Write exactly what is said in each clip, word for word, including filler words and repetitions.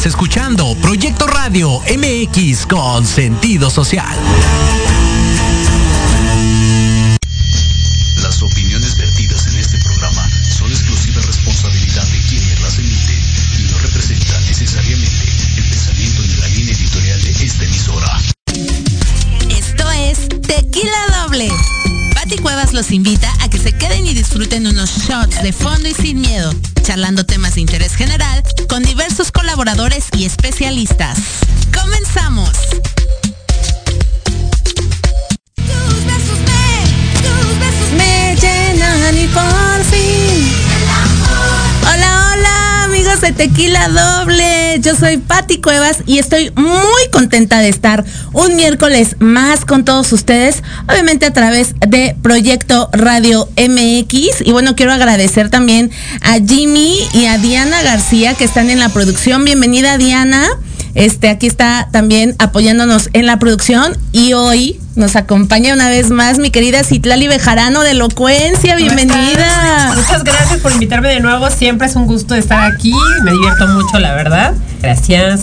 Estás escuchando Proyecto Radio M X con sentido social. Las opiniones vertidas en este programa son exclusiva responsabilidad de quienes las emiten y no representan necesariamente el pensamiento ni la línea editorial de esta emisora. Esto es Tequila Doble. Pati Cuevas los invita a que se queden y disfruten unos shots de fondo y sin miedo, charlando temas de interés general con diversos colaboradores y especialistas. ¡Comenzamos! Tus besos me, tus besos me llenan y por fin. Hola, hola amigos de Tequila Doble. Yo soy Pati Cuevas y estoy muy contenta de estar un miércoles más con todos ustedes, obviamente a través de Proyecto Radio M X. Y bueno, quiero agradecer también a Jimmy y a Diana García que están en la producción. Bienvenida, Diana. Este, aquí está también apoyándonos en la producción, y hoy nos acompaña una vez más mi querida Citlali Bejarano de Elocuencia. Bienvenida. Muchas gracias por invitarme de nuevo, siempre es un gusto estar aquí, me divierto mucho, la verdad. Gracias.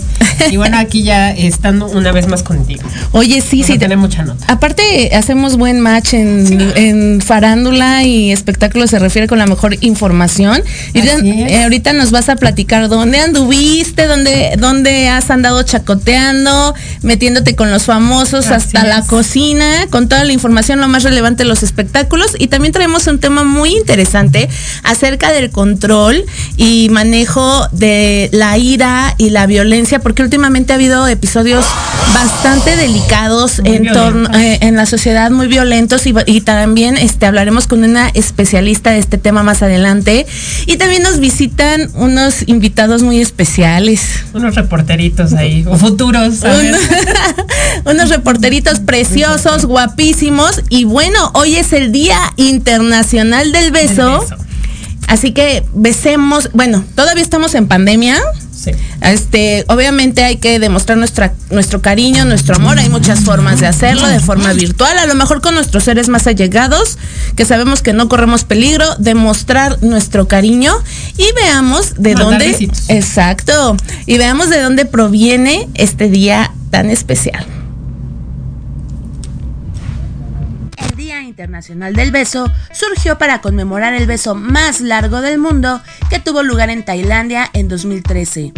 Y bueno, aquí ya estando una vez más contigo. Oye, sí, sí. Tiene mucha nota. Aparte, hacemos buen match en, sí, en farándula y espectáculo, se refiere con la mejor información. Y ya, eh, ahorita nos vas a platicar dónde anduviste, dónde, dónde has andado chacoteando, metiéndote con los famosos. Así hasta es. La cocina, con toda la información, lo más relevante de los espectáculos. Y también traemos un tema muy interesante acerca del control y manejo de la ira y la violencia, porque últimamente ha habido episodios bastante delicados muy en torno eh, en la sociedad, muy violentos, y, y también este hablaremos con una especialista de este tema más adelante. Y también nos visitan unos invitados muy especiales, unos reporteritos ahí, o futuros a ver. Unos reporteritos preciosos, guapísimos. Y bueno, hoy es el Día Internacional del Beso, beso. Así que besemos. Bueno, todavía estamos en pandemia. Sí. Este, obviamente hay que demostrar nuestra, nuestro cariño, nuestro amor. Hay muchas formas de hacerlo, de forma virtual, a lo mejor con nuestros seres más allegados, que sabemos que no corremos peligro, demostrar nuestro cariño y veamos de Mandar dónde, besitos. Exacto, y veamos de dónde proviene este día tan especial. Internacional del Beso surgió para conmemorar el beso más largo del mundo, que tuvo lugar en Tailandia en dos mil trece.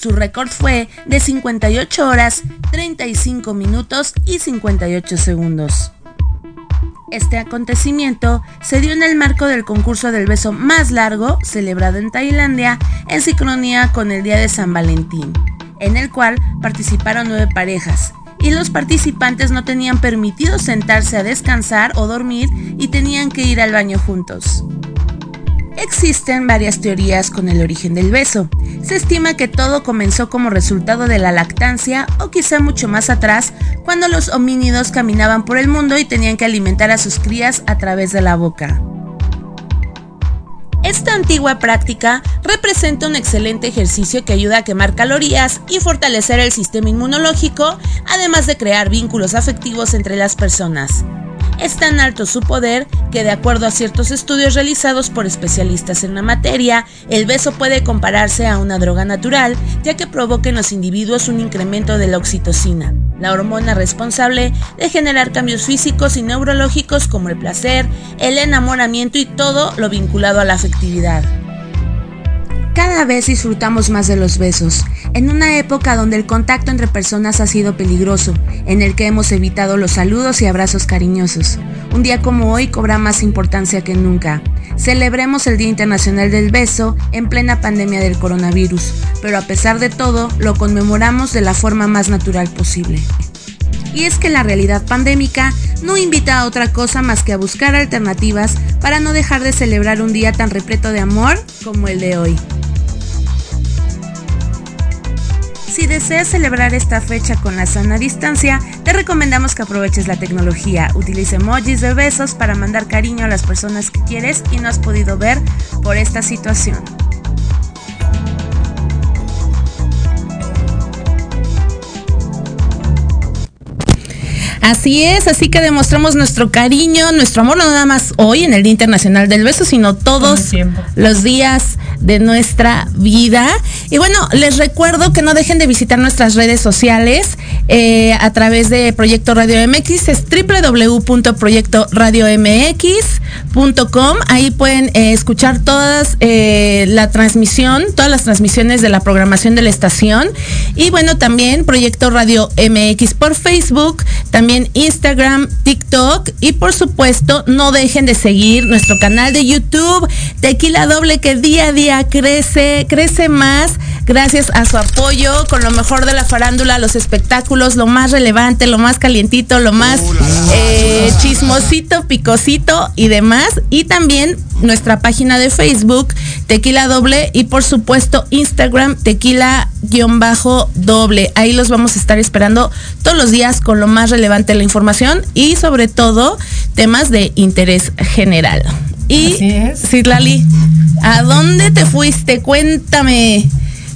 Su récord fue de cincuenta y ocho horas, treinta y cinco minutos y cincuenta y ocho segundos. Este acontecimiento se dio en el marco del concurso del beso más largo celebrado en Tailandia, en sincronía con el Día de San Valentín, en el cual participaron nueve parejas. Y los participantes no tenían permitido sentarse a descansar o dormir y tenían que ir al baño juntos. Existen varias teorías con el origen del beso. Se estima que todo comenzó como resultado de la lactancia, o quizá mucho más atrás, cuando los homínidos caminaban por el mundo y tenían que alimentar a sus crías a través de la boca. Esta antigua práctica representa un excelente ejercicio que ayuda a quemar calorías y fortalecer el sistema inmunológico, además de crear vínculos afectivos entre las personas. Es tan alto su poder que, de acuerdo a ciertos estudios realizados por especialistas en la materia, el beso puede compararse a una droga natural, ya que provoca en los individuos un incremento de la oxitocina, la hormona responsable de generar cambios físicos y neurológicos como el placer, el enamoramiento y todo lo vinculado a la afectividad. Cada vez disfrutamos más de los besos, en una época donde el contacto entre personas ha sido peligroso, en el que hemos evitado los saludos y abrazos cariñosos. Un día como hoy cobra más importancia que nunca. Celebremos el Día Internacional del Beso en plena pandemia del coronavirus, pero a pesar de todo, lo conmemoramos de la forma más natural posible. Y es que la realidad pandémica no invita a otra cosa más que a buscar alternativas para no dejar de celebrar un día tan repleto de amor como el de hoy. Si deseas celebrar esta fecha con la sana distancia, te recomendamos que aproveches la tecnología. Utiliza emojis de besos para mandar cariño a las personas que quieres y no has podido ver por esta situación. Así es, así que demostramos nuestro cariño, nuestro amor, no nada más hoy en el Día Internacional del Beso, sino todos los días de nuestra vida. Y bueno, les recuerdo que no dejen de visitar nuestras redes sociales eh, a través de Proyecto Radio M X, es doble u doble u doble u punto proyecto radio m x punto com. Ahí pueden eh, escuchar todas eh, la transmisión, todas las transmisiones de la programación de la estación. Y bueno, también Proyecto Radio M X por Facebook, también Instagram, TikTok, y por supuesto no dejen de seguir nuestro canal de YouTube, Tequila Doble, que día a día crece, crece más, gracias a su apoyo, con lo mejor de la farándula, los espectáculos, lo más relevante, lo más calientito, lo más eh, chismosito, picosito y demás. Y también nuestra página de Facebook, Tequila Doble, y por supuesto Instagram, Tequila-Doble. Ahí los vamos a estar esperando todos los días con lo más relevante de la información y sobre todo temas de interés general. Y así es. Citlali, ¿a dónde te fuiste? Cuéntame.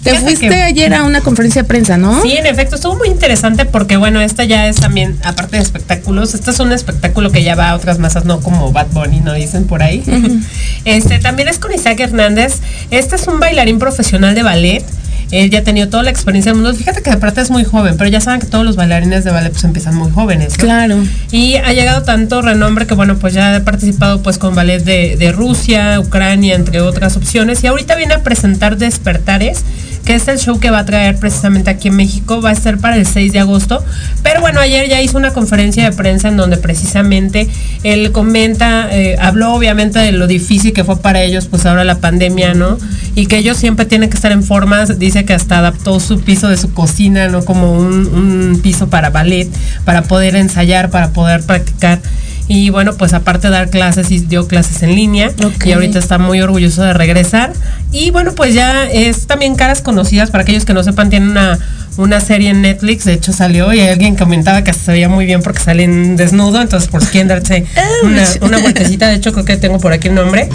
Te Fíjate fuiste que, ayer a una conferencia de prensa, ¿no? Sí, en efecto, estuvo muy interesante porque, bueno, esta ya es también, aparte de espectáculos, este es un espectáculo que ya va a otras masas, no como Bad Bunny, ¿no? Dicen por ahí. Uh-huh. Este también es con Isaac Hernández. Este es un bailarín profesional de ballet. Él ya ha tenido toda la experiencia del mundo. Fíjate que aparte es muy joven, pero ya saben que todos los bailarines de ballet pues empiezan muy jóvenes, ¿no? Claro. Y ha llegado tanto renombre que, bueno, pues ya ha participado pues con ballet de, de Rusia, Ucrania, entre otras opciones. Y ahorita viene a presentar Despertares, que es el show que va a traer precisamente aquí en México. Va a estar para el seis de agosto. Pero bueno, ayer ya hizo una conferencia de prensa en donde precisamente él comenta, eh, habló obviamente de lo difícil que fue para ellos pues ahora la pandemia, ¿no? Y que ellos siempre tienen que estar en forma. Dice que hasta adaptó su piso de su cocina, ¿no? Como un, un piso para ballet, para poder ensayar, para poder practicar. Y bueno, pues aparte de dar clases, y dio clases en línea. Okay. Y ahorita está muy orgulloso de regresar. Y bueno, pues ya es también Caras Conocidas. Para aquellos que no sepan, tiene una, una serie en Netflix. De hecho salió y alguien comentaba que se veía muy bien porque sale en desnudo. Entonces, por si quieren darse una, una vueltecita. De hecho, creo que tengo por aquí el nombre.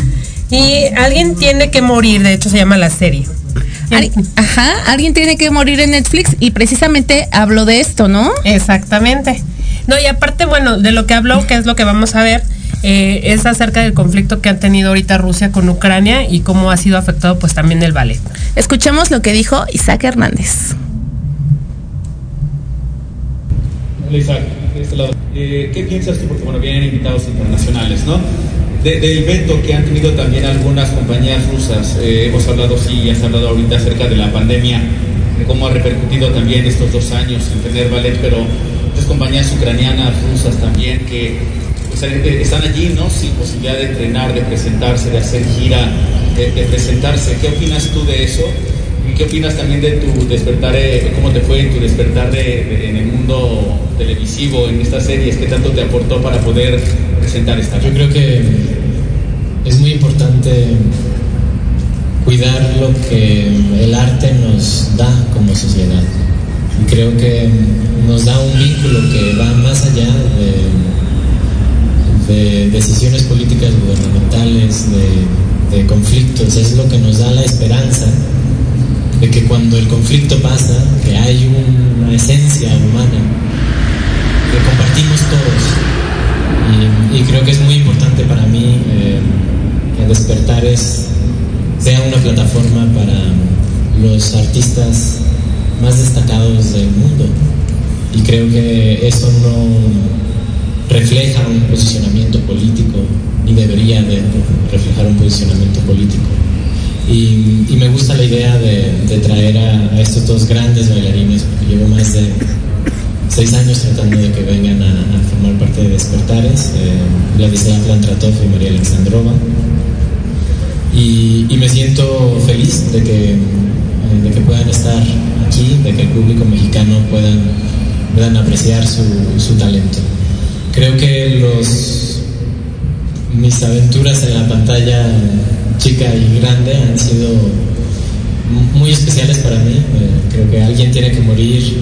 Y Alguien Tiene Que Morir, de hecho se llama la serie. Ajá, Alguien Tiene Que Morir en Netflix. Y precisamente habló de esto, ¿no? Exactamente. No, y aparte, bueno, de lo que habló, que es lo que vamos a ver, eh, es acerca del conflicto que han tenido ahorita Rusia con Ucrania y cómo ha sido afectado pues también el ballet. Escuchemos lo que dijo Isaac Hernández. Hola Isaac, de este lado. Eh, ¿Qué piensas tú? Porque bueno, vienen invitados internacionales, ¿no? De, del veto que han tenido también algunas compañías rusas. Eh, hemos hablado, sí, has hablado ahorita acerca de la pandemia, de cómo ha repercutido también estos dos años en tener ballet, pero compañías ucranianas, rusas también, que pues, están allí, ¿no? Sin posibilidad de entrenar, de presentarse, de hacer gira, de, de presentarse. ¿Qué opinas tú de eso? ¿Y qué opinas también de tu despertar, de cómo te fue en tu despertar de, de, en el mundo televisivo, en estas series? ¿Qué tanto te aportó para poder presentar esta? Yo creo que es muy importante cuidar lo que el arte nos da como sociedad. Creo que nos da un vínculo que va más allá de, de decisiones políticas gubernamentales, de, de conflictos. Es lo que nos da la esperanza de que cuando el conflicto pasa, que hay una esencia humana que compartimos todos. Y, y creo que es muy importante para mí eh, que Despertares sea una plataforma para los artistas más destacados del mundo, y creo que eso no refleja un posicionamiento político, ni debería de reflejar un posicionamiento político. Y, y me gusta la idea de, de traer a, a estos dos grandes bailarines, porque llevo más de seis años tratando de que vengan a, a formar parte de Despertares, eh, Vladislav Lantratov y María Alexandrova, y, y me siento feliz de que, de que puedan estar aquí, de que el público mexicano puedan, puedan apreciar su, su talento. Creo que los, mis aventuras en la pantalla chica y grande han sido muy especiales para mí. Creo que Alguien Tiene Que Morir,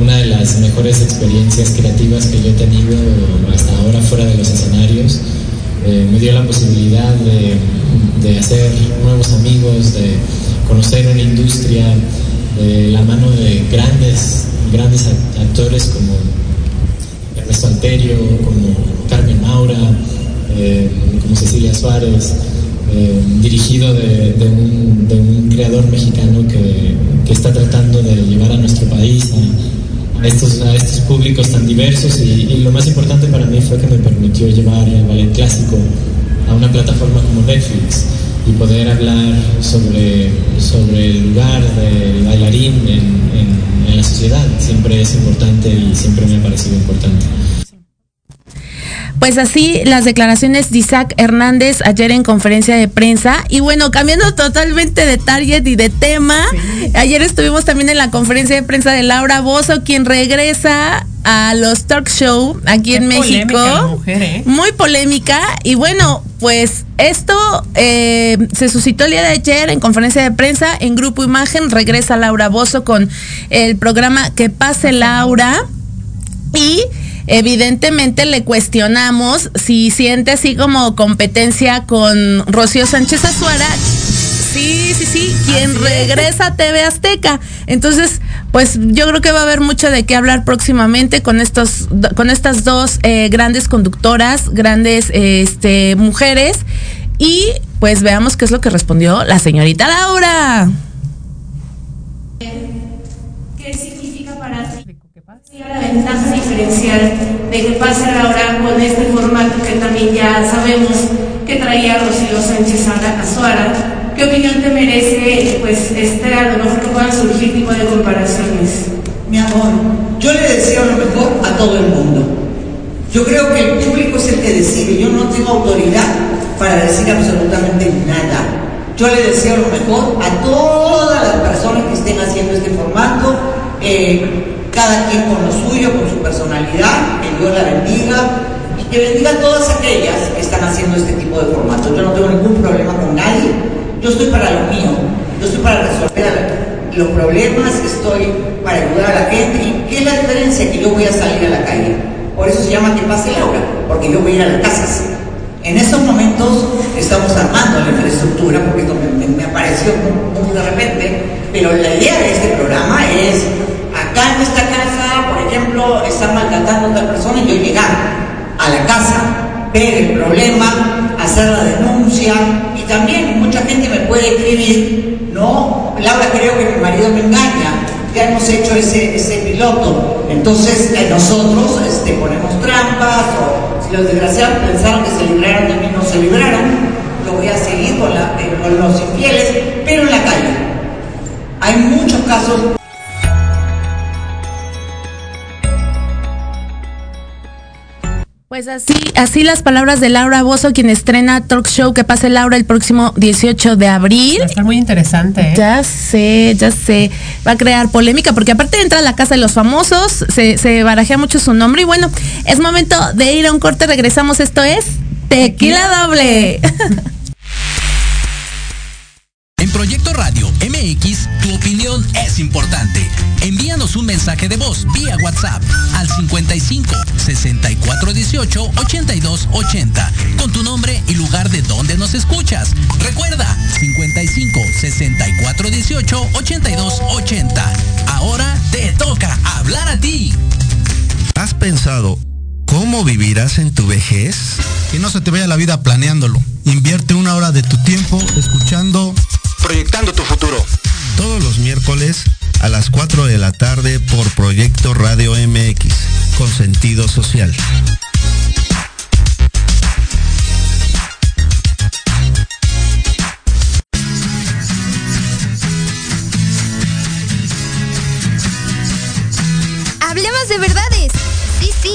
una de las mejores experiencias creativas que yo he tenido hasta ahora fuera de los escenarios. Eh, me dio la posibilidad de, de hacer nuevos amigos, de conocer una industria, de la mano de grandes, grandes actores como Estanterio, como Carmen Maura, eh, como Cecilia Suárez, eh, dirigido de, de, un, de un creador mexicano que, que está tratando de llevar a nuestro país a, a, estos, a estos públicos tan diversos, y, y lo más importante para mí fue que me permitió llevar el ballet clásico a una plataforma como Netflix y poder hablar sobre, sobre el lugar del bailarín en, en, en la sociedad. Siempre es importante y siempre me ha parecido importante. Pues así las declaraciones de Isaac Hernández ayer en conferencia de prensa. Y bueno, cambiando totalmente de target y de tema, sí. Ayer estuvimos también en la conferencia de prensa de Laura Bozzo, quien regresa a los talk show aquí en México. Polémica, mujer, ¿eh? Muy polémica. Y bueno, pues esto eh, se suscitó el día de ayer en conferencia de prensa. En Grupo Imagen regresa Laura Bozzo con el programa Que Pase Laura. Y evidentemente le cuestionamos si siente así como competencia con Rocío Sánchez Azuara, sí, sí, sí, quien regresa a T V Azteca. Entonces, pues yo creo que va a haber mucho de qué hablar próximamente con estos, con estas dos eh, grandes conductoras, grandes eh, este, mujeres, y pues veamos qué es lo que respondió la señorita Laura. ¿Qué significa para ti? La ventaja diferencial de Que Pase Laura con este formato que también ya sabemos que traía Rocío Sánchez Azuara. ¿Qué opinión te merece, pues, este, a lo mejor que puedan surgir tipo de comparaciones? Mi amor, yo le deseo lo mejor a todo el mundo. Yo creo que el público es el que decide. Yo no tengo autoridad para decir absolutamente nada. Yo le deseo lo mejor a todas las personas que estén haciendo este formato. Eh, Cada quien con lo suyo, con su personalidad, que Dios la bendiga y que bendiga a todas aquellas que están haciendo este tipo de formato. Yo no tengo ningún problema con nadie, yo estoy para lo mío, yo estoy para resolver los problemas, estoy para ayudar a la gente. ¿Y qué es la diferencia? Que yo voy a salir a la calle, por eso se llama Que Pase Laura, porque yo voy a ir a las casas. En estos momentos estamos armando la infraestructura, porque me, me, me apareció muy de repente, pero la idea de este programa es: acá en esta casa, por ejemplo, están maltratando a otra persona, y yo llegar a la casa, ver el problema, hacer la denuncia. Y también mucha gente me puede escribir, no, Laura, creo que mi marido me engaña, ya hemos hecho ese, ese piloto. Entonces eh, nosotros este, ponemos trampas, o si los desgraciados pensaron que se libraron de mí, no se libraron. Yo voy a seguir con, la, eh, con los infieles, pero en la calle hay muchos casos. Pues así, así las palabras de Laura Bozzo, quien estrena Talk Show Que Pase Laura el próximo dieciocho de abril. Va a estar muy interesante, ¿eh? Ya sé, ya sé. Va a crear polémica, porque aparte entra a la casa de los famosos, se, se barajea mucho su nombre. Y bueno, es momento de ir a un corte, regresamos. Esto es Tequila Doble. En Proyecto Radio M X, tu opinión es importante. Envíanos un mensaje de voz vía WhatsApp al cincuenta y cinco, sesenta y cuatro dieciocho, ochenta y dos ochenta con tu nombre y lugar de donde nos escuchas. Recuerda, cincuenta y cinco, sesenta y cuatro dieciocho, ochenta y dos ochenta. Ahora te toca hablar a ti. ¿Has pensado cómo vivirás en tu vejez? Que no se te vaya la vida planeándolo. Invierte una hora de tu tiempo escuchando Proyectando tu Futuro, todos los miércoles a las cuatro de la tarde por Proyecto Radio M X, con sentido social. Hablemos de verdades. Sí, sí,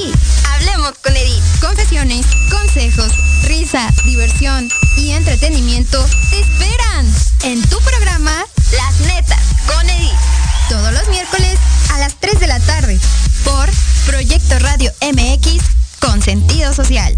hablemos con Edith. Confesiones, consejos, risa, diversión y entretenimiento te esperan en tu programa Las Netas con Edith, todos los miércoles a las tres de la tarde por Proyecto Radio M X, con sentido social.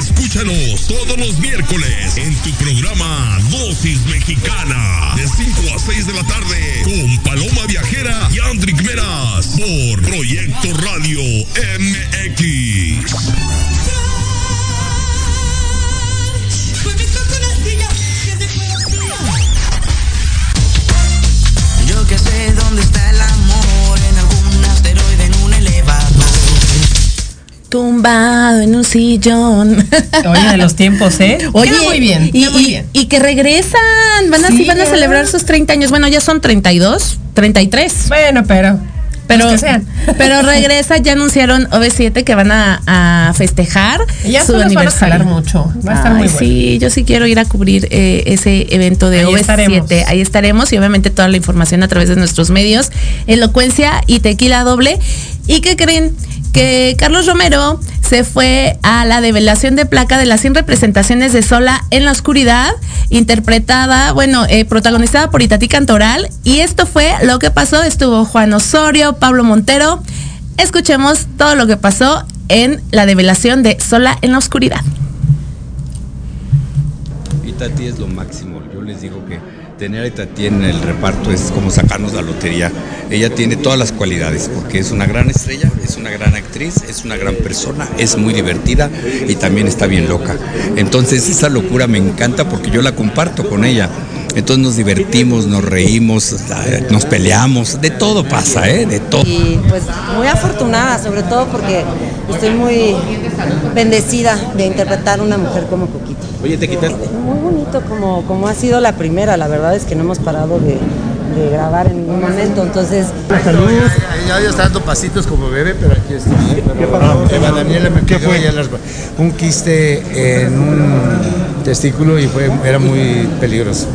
Escúchanos todos los miércoles en tu programa Dosis Mexicana, de cinco a seis de la tarde, con Paloma Viajera y Andrick Meras, por Proyecto Radio M X. tumbado en un sillón. Oye, de los tiempos, ¿eh? Oye, queda muy bien, queda y, muy bien. Y, y que regresan, van así, sí, van a celebrar sus treinta años. Bueno, ya son treinta y dos, treinta y tres. Bueno, pero... Pero, pues que sean. Pero regresa, ya anunciaron O V siete que van a, a festejar ya su aniversario. Van a mucho. Va a estar Ay, muy bueno. Sí, yo sí quiero ir a cubrir eh, ese evento de O V siete. Estaremos. Ahí estaremos y obviamente toda la información a través de nuestros medios, Elocuencia y Tequila Doble. ¿Y qué creen? Que Carlos Romero se fue a la develación de placa de las cien representaciones de Sola en la Oscuridad, interpretada, bueno, eh, protagonizada por Itati Cantoral. Y esto fue lo que pasó. Estuvo Juan Osorio, Pablo Montero. Escuchemos todo lo que pasó en la develación de Sola en la Oscuridad. Itati es lo máximo. Yo les digo que tener a Itati en el reparto es como sacarnos la lotería. Ella tiene todas las cualidades porque es una gran estrella, es una gran actriz, es una gran persona, es muy divertida y también está bien loca. Entonces esa locura me encanta porque yo la comparto con ella. Entonces nos divertimos, nos reímos, nos peleamos, de todo pasa, ¿eh? De todo. Y pues muy afortunada, sobre todo porque estoy muy bendecida de interpretar una mujer como Coquito. Oye, te quitas. Muy bonito, como, como ha sido la primera, la verdad es que no hemos parado de, de grabar en ningún momento, entonces... Saludos. Ya, ya, ya está dando pasitos como bebé, pero aquí está. ¿eh? Pero, ¿Qué pasó? No, Eva Daniela me quedó allá en las... un quiste en un testículo y fue, era muy peligroso.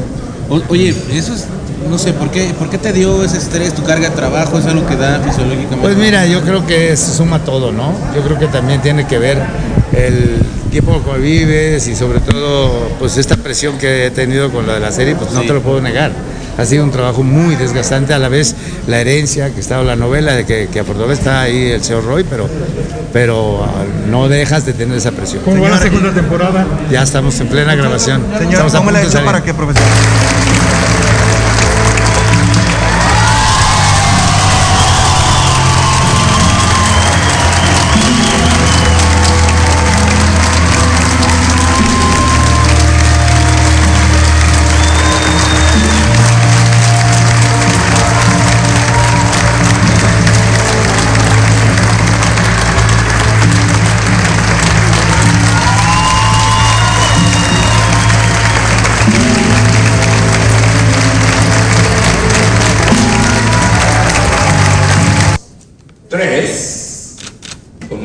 O, oye, eso es... No sé, ¿por qué, ¿por qué te dio ese estrés, tu carga de trabajo? ¿Es algo que da fisiológicamente? Pues mira, yo creo que se suma todo, ¿no? Yo creo que también tiene que ver el tiempo que vives y sobre todo, pues esta presión que he tenido con la de la serie, pues sí. No te lo puedo negar. Ha sido un trabajo muy desgastante, a la vez la herencia que estaba la novela, de que, que a Portugal está ahí el señor Roy, pero, pero no dejas de tener esa presión. ¿Cómo va la segunda temporada? Ya estamos en plena grabación. Señor, ¿cómo le ha hecho para que, profesor?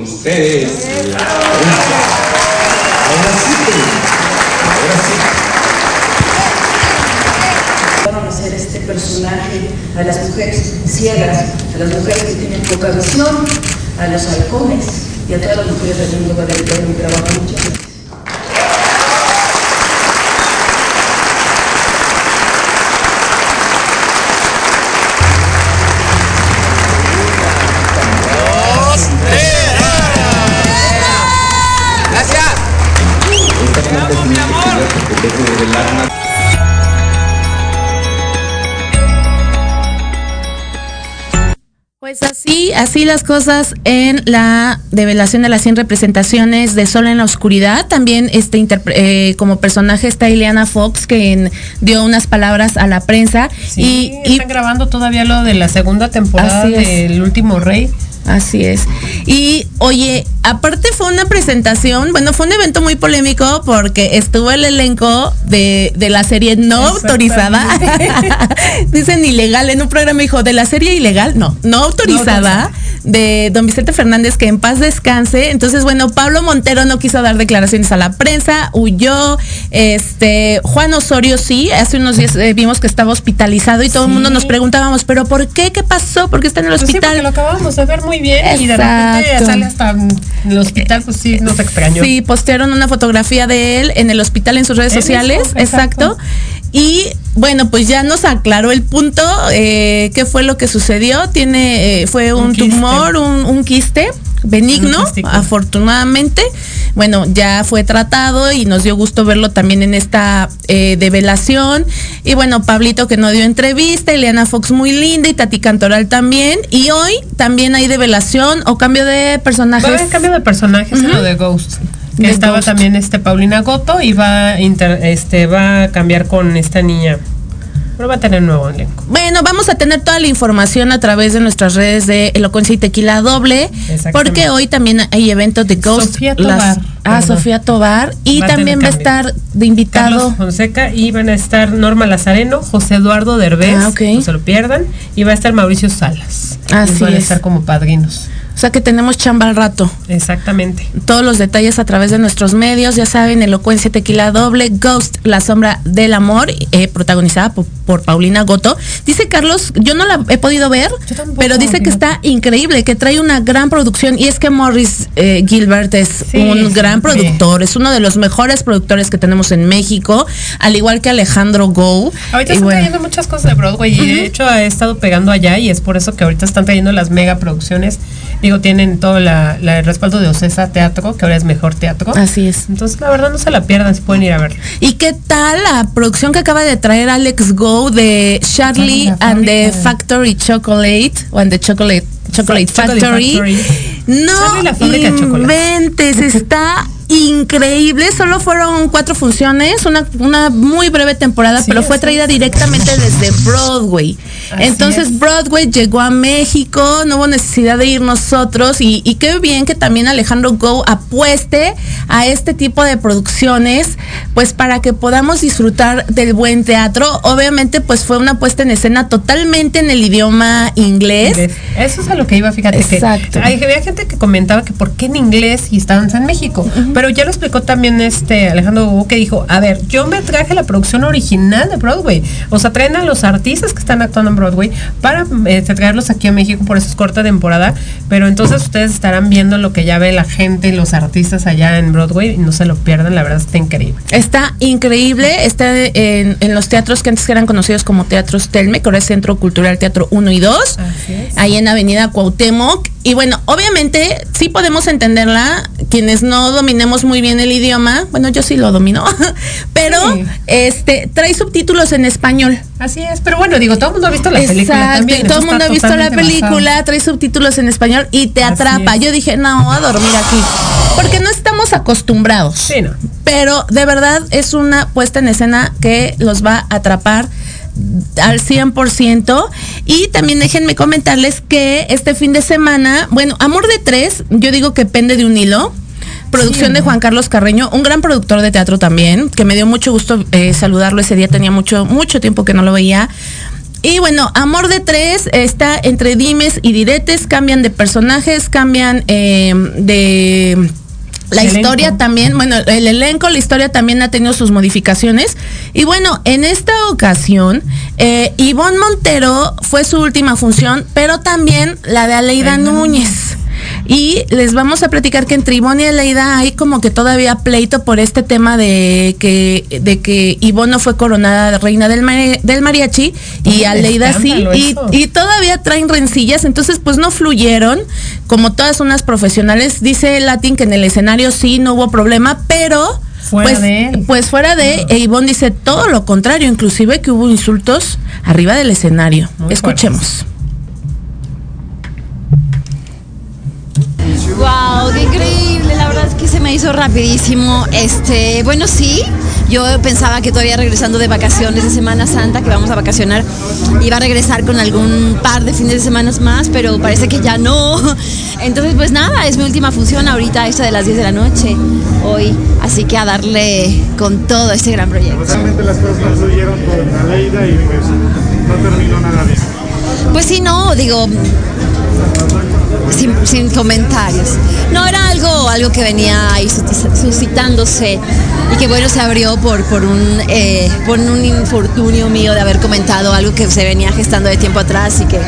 Ustedes, la ahora sí, ahora sí. Conocer este personaje a las mujeres ciegas, a las mujeres que tienen poca visión, a los halcones y a todas las mujeres del mundo para dedicar mi trabajo muchas veces. Pues así, así las cosas en la develación de las cien representaciones de Sola en la Oscuridad. También este interpre- eh, como personaje está Ileana Fox, que en, dio unas palabras a la prensa. Sí, y están y, grabando todavía lo de la segunda temporada del Último Rey. Así es. Y oye, aparte fue una presentación, bueno, fue un evento muy polémico porque estuvo el elenco de, de la serie no autorizada. Dicen ilegal en un programa, hijo, de la serie ilegal, no, no autorizada, no, de don Vicente Fernández, que en paz descanse. Entonces, bueno, Pablo Montero no quiso dar declaraciones a la prensa, huyó. Este, Juan Osorio sí, hace unos días eh, vimos que estaba hospitalizado y todo sí. El mundo nos preguntábamos, ¿pero por qué? ¿Qué pasó? ¿Por qué está en el hospital? Pues sí, porque lo acabamos de ver muy bien. Exacto. Y de repente sale hasta el hospital, pues sí, nos extrañó. Sí, postearon una fotografía de él en el hospital en sus redes sociales. Mismo, exacto. exacto. Y bueno, pues ya nos aclaró el punto, eh, qué fue lo que sucedió. Tiene, eh, fue un, un tumor, un, un quiste benigno, un afortunadamente. Bueno, ya fue tratado y nos dio gusto verlo también en esta eh, develación. Y bueno, Pablito que no dio entrevista, Ileana Fox muy linda y Tati Cantoral también. Y hoy también hay develación o cambio de personajes. Bueno, cambio de personajes uh-huh. en lo de Ghost. Que de estaba Ghost. También este Paulina Goto y va, inter, este, va a cambiar con esta niña. Pero va a tener nuevo elenco. Bueno, vamos a tener toda la información a través de nuestras redes de Elocuencia y Tequila Doble, porque hoy también hay eventos de Ghost. Sofía Tovar. Las, ah, Sofía Tovar. Y va también va a estar de invitado Carlos Fonseca, y van a estar Norma Lazareno, José Eduardo Derbez, ah, okay. no se lo pierdan, y va a estar Mauricio Salas. Así es. Van a estar como padrinos. O sea que tenemos chamba al rato. Exactamente. Todos los detalles a través de nuestros medios, ya saben, Elocuencia Tequila Doble, Ghost, La Sombra del Amor, eh, protagonizada por, por Paulina Goto. Dice Carlos, yo no la he podido ver, tampoco, pero dice que, que está increíble, que trae una gran producción, y es que Morris eh, Gilbert es sí, un sí, gran productor, sí. es uno de los mejores productores que tenemos en México, al igual que Alejandro Gou. Ahorita y están bueno. trayendo muchas cosas de Broadway, y uh-huh. de hecho ha estado pegando allá, y es por eso que ahorita están trayendo las megaproducciones. Digo, tienen todo la, la, el respaldo de Ocesa Teatro, que ahora es Mejor Teatro. Así es. Entonces, la verdad, no se la pierdan, si pueden ir a verla. ¿Y qué tal la producción que acaba de traer Alex Gou de Charlie and the Factory Chocolate, o and the Chocolate, Chocolate sí, Factory? Chocolate Factory. No inventes, está... increíble, solo fueron cuatro funciones, una, una muy breve temporada, sí, pero fue traída directamente desde Broadway. Así Entonces es. Broadway llegó a México, no hubo necesidad de ir nosotros, y, y qué bien que también Alejandro Gou apueste a este tipo de producciones, pues para que podamos disfrutar del buen teatro. Obviamente pues fue una puesta en escena totalmente en el idioma inglés. inglés. Eso es a lo que iba, fíjate. Exacto. Que hay, había gente que comentaba que por qué en inglés y estaban en México. Uh-huh. Pero ya lo explicó también este Alejandro Gou, que dijo, a ver, yo me traje la producción original de Broadway. O sea, traen a los artistas que están actuando en Broadway para eh, traerlos aquí a México, por eso es corta temporada. Pero entonces ustedes estarán viendo lo que ya ve la gente y los artistas allá en Broadway, y no se lo pierdan, la verdad está increíble. Está increíble, está en, en los teatros que antes eran conocidos como Teatros Telmex, que ahora es Centro Cultural Teatro uno y dos, ahí en Avenida Cuauhtémoc. Y bueno, obviamente sí podemos entenderla, quienes no dominemos muy bien el idioma, bueno, yo sí lo domino, pero sí. este trae subtítulos en español. Así es, pero bueno, digo, todo el mundo ha visto la Exacto, película también. Todo el mundo ha visto la película, basado. Trae subtítulos en español y te Así atrapa. Es. Yo dije, no, a dormir aquí, porque no estamos acostumbrados. Sí, no. Pero de verdad es una puesta en escena que los va a atrapar al cien por ciento. Y también déjenme comentarles que este fin de semana, bueno, Amor de Tres, yo digo que pende de un hilo. Producción sí, de Juan Carlos Carreño, un gran productor de teatro también, que me dio mucho gusto eh, saludarlo ese día, tenía mucho, mucho tiempo que no lo veía. Y bueno, Amor de Tres está entre dimes y diretes, cambian de personajes, cambian eh, de... La el historia elenco. también, bueno, el elenco, la historia también ha tenido sus modificaciones. Y bueno, en esta ocasión, eh, Ivonne Montero fue su última función, pero también la de Aleida Núñez. Y les vamos a platicar que entre Ivonne y Aleida hay como que todavía pleito por este tema de que, de que Ivonne no fue coronada reina del, mari- del mariachi y Aleida sí, y, y todavía traen rencillas, entonces pues no fluyeron, como todas unas profesionales. Dice Latin que en el escenario sí no hubo problema, pero... Fuera pues, de él. Pues fuera de, no. e Ivonne dice todo lo contrario, inclusive que hubo insultos arriba del escenario. Muy Escuchemos. Fuertes. Wow, qué increíble, la verdad es que se me hizo rapidísimo. Este, bueno, sí, yo pensaba que todavía regresando de vacaciones de Semana Santa, que vamos a vacacionar, iba a regresar con algún par de fines de semana más, pero parece que ya no. Entonces, pues nada, es mi última función ahorita, esta de las diez de la noche, hoy, así que a darle con todo este gran proyecto. Realmente las cosas no subieron con Aleida y pues no terminó nada bien. Pues sí, no, digo... Sin, sin comentarios. No, era algo, algo que venía ahí suscitándose y que bueno, se abrió por, por, un, eh, por un infortunio mío de haber comentado algo que se venía gestando de tiempo atrás y que,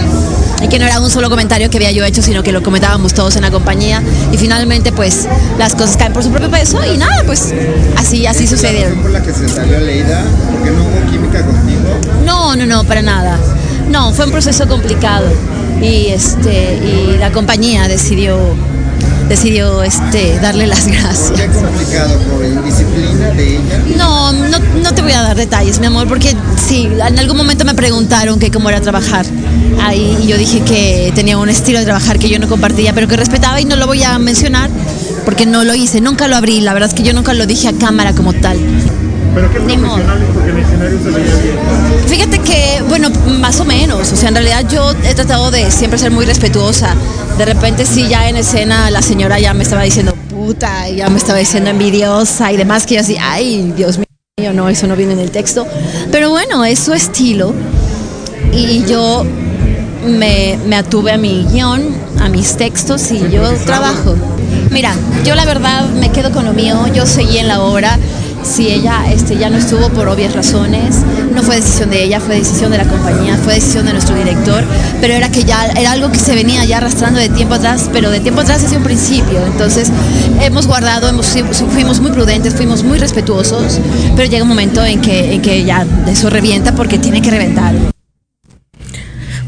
y que no era un solo comentario que había yo hecho, sino que lo comentábamos todos en la compañía y finalmente pues las cosas caen por su propio peso y nada, pues así, así sucedieron. ¿Por la que se salió Aleida? ¿Por qué no hubo química contigo? No, no, no, para nada. No, fue un proceso complicado. Y este y la compañía decidió decidió este darle las gracias. ¿Qué complicado por indisciplina de ella? No, no, no te voy a dar detalles, mi amor, porque sí, en algún momento me preguntaron que cómo era trabajar ahí y yo dije que tenía un estilo de trabajar que yo no compartía, pero que respetaba y no lo voy a mencionar porque no lo hice, nunca lo abrí, la verdad es que yo nunca lo dije a cámara como tal. ¿Pero qué profesionales? Porque el escenario se veía bien. Fíjate que, bueno, más o menos. O sea, en realidad yo he tratado de siempre ser muy respetuosa. De repente sí, ya en escena la señora ya me estaba diciendo puta, ya me estaba diciendo envidiosa y demás, que yo así, ay, Dios mío, no, eso no viene en el texto. Pero bueno, es su estilo. Y yo me, me atuve a mi guión, a mis textos, y yo trabajo. Mira, yo la verdad me quedo con lo mío, yo seguí en la obra. Si ella este, ya no estuvo por obvias razones, no fue decisión de ella, fue decisión de la compañía, fue decisión de nuestro director, pero era que ya era algo que se venía ya arrastrando de tiempo atrás, pero de tiempo atrás desde un principio. Entonces hemos guardado, hemos, fuimos muy prudentes, fuimos muy respetuosos, pero llega un momento en que, en que ya eso revienta porque tiene que reventar.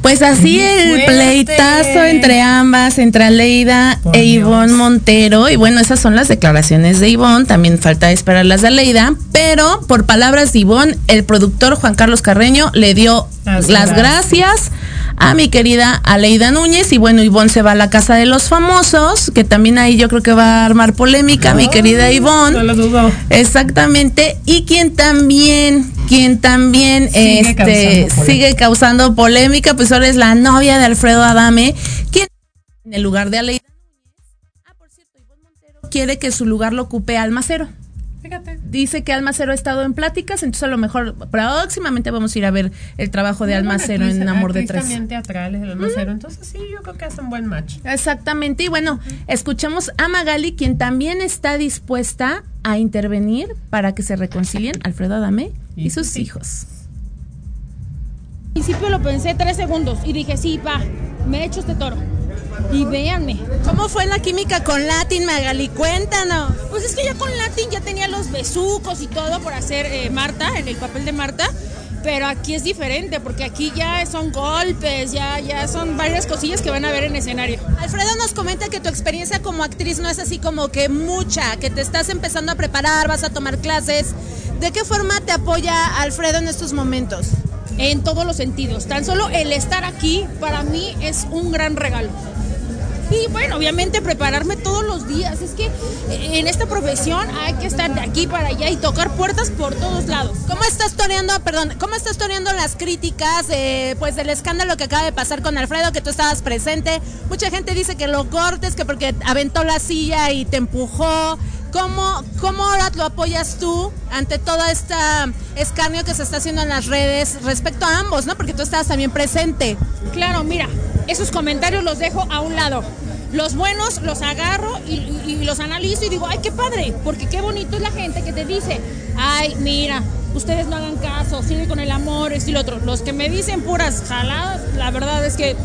Pues así el pleitazo entre ambas, entre Aleida Por e Ivonne Dios. Montero. Y bueno, esas son las declaraciones de Ivonne. También falta esperar las de Aleida. Pero por palabras de Ivonne, el productor Juan Carlos Carreño le dio así las va. gracias a mi querida Aleida Núñez. Y bueno, Ivonne se va a la casa de los famosos, que también ahí yo creo que va a armar polémica, oh, mi querida Ivonne. No lo dudo. Exactamente. Y quien también... quien también sigue, este, causando, sigue causando polémica, pues ahora es la novia de Alfredo Adame, quien en el lugar de Aleida. Ah, por cierto, Ivonne Montero quiere que su lugar lo ocupe Alma Cero. Fíjate. Dice que Alma Cero ha estado en pláticas, entonces a lo mejor próximamente vamos a ir a ver el trabajo de no, Alma Cero en Amor de Tres. También teatrales de Alma Cero, entonces sí, yo creo que hace un buen match. Exactamente, y bueno, mm. escuchemos a Magali, quien también está dispuesta a intervenir para que se reconcilien Alfredo Adame y, y sus sí. hijos. Al principio lo pensé tres segundos y dije, sí, va, me he hecho este toro. Y véanme. ¿Cómo fue la química con Latin, Magali? Cuéntanos. Pues es que ya con Latin ya tenía los besucos y todo por hacer eh, Marta, en el papel de Marta. Pero aquí es diferente, porque aquí ya son golpes, ya, ya son varias cosillas que van a ver en escenario. Alfredo nos comenta que tu experiencia como actriz no es así como que mucha, que te estás empezando a preparar, vas a tomar clases. ¿De qué forma te apoya Alfredo en estos momentos? En todos los sentidos. Tan solo el estar aquí para mí es un gran regalo. Y bueno, obviamente prepararme todos los días. Es que en esta profesión hay que estar de aquí para allá y tocar puertas por todos lados. ¿Cómo estás toreando, perdón, cómo estás toreando las críticas eh, pues del escándalo que acaba de pasar con Alfredo, que tú estabas presente? Mucha gente dice que lo cortes, que porque aventó la silla y te empujó. ¿Cómo, cómo ahora lo apoyas tú ante todo este escarnio que se está haciendo en las redes respecto a ambos, ¿no? Porque tú estabas también presente. Claro, mira, esos comentarios los dejo a un lado. Los buenos los agarro y, y, y los analizo y digo, ay, qué padre, porque qué bonito es la gente que te dice, ay, mira, ustedes no hagan caso, sigue con el amor, esto y lo otro. Los que me dicen puras jaladas, la verdad es que...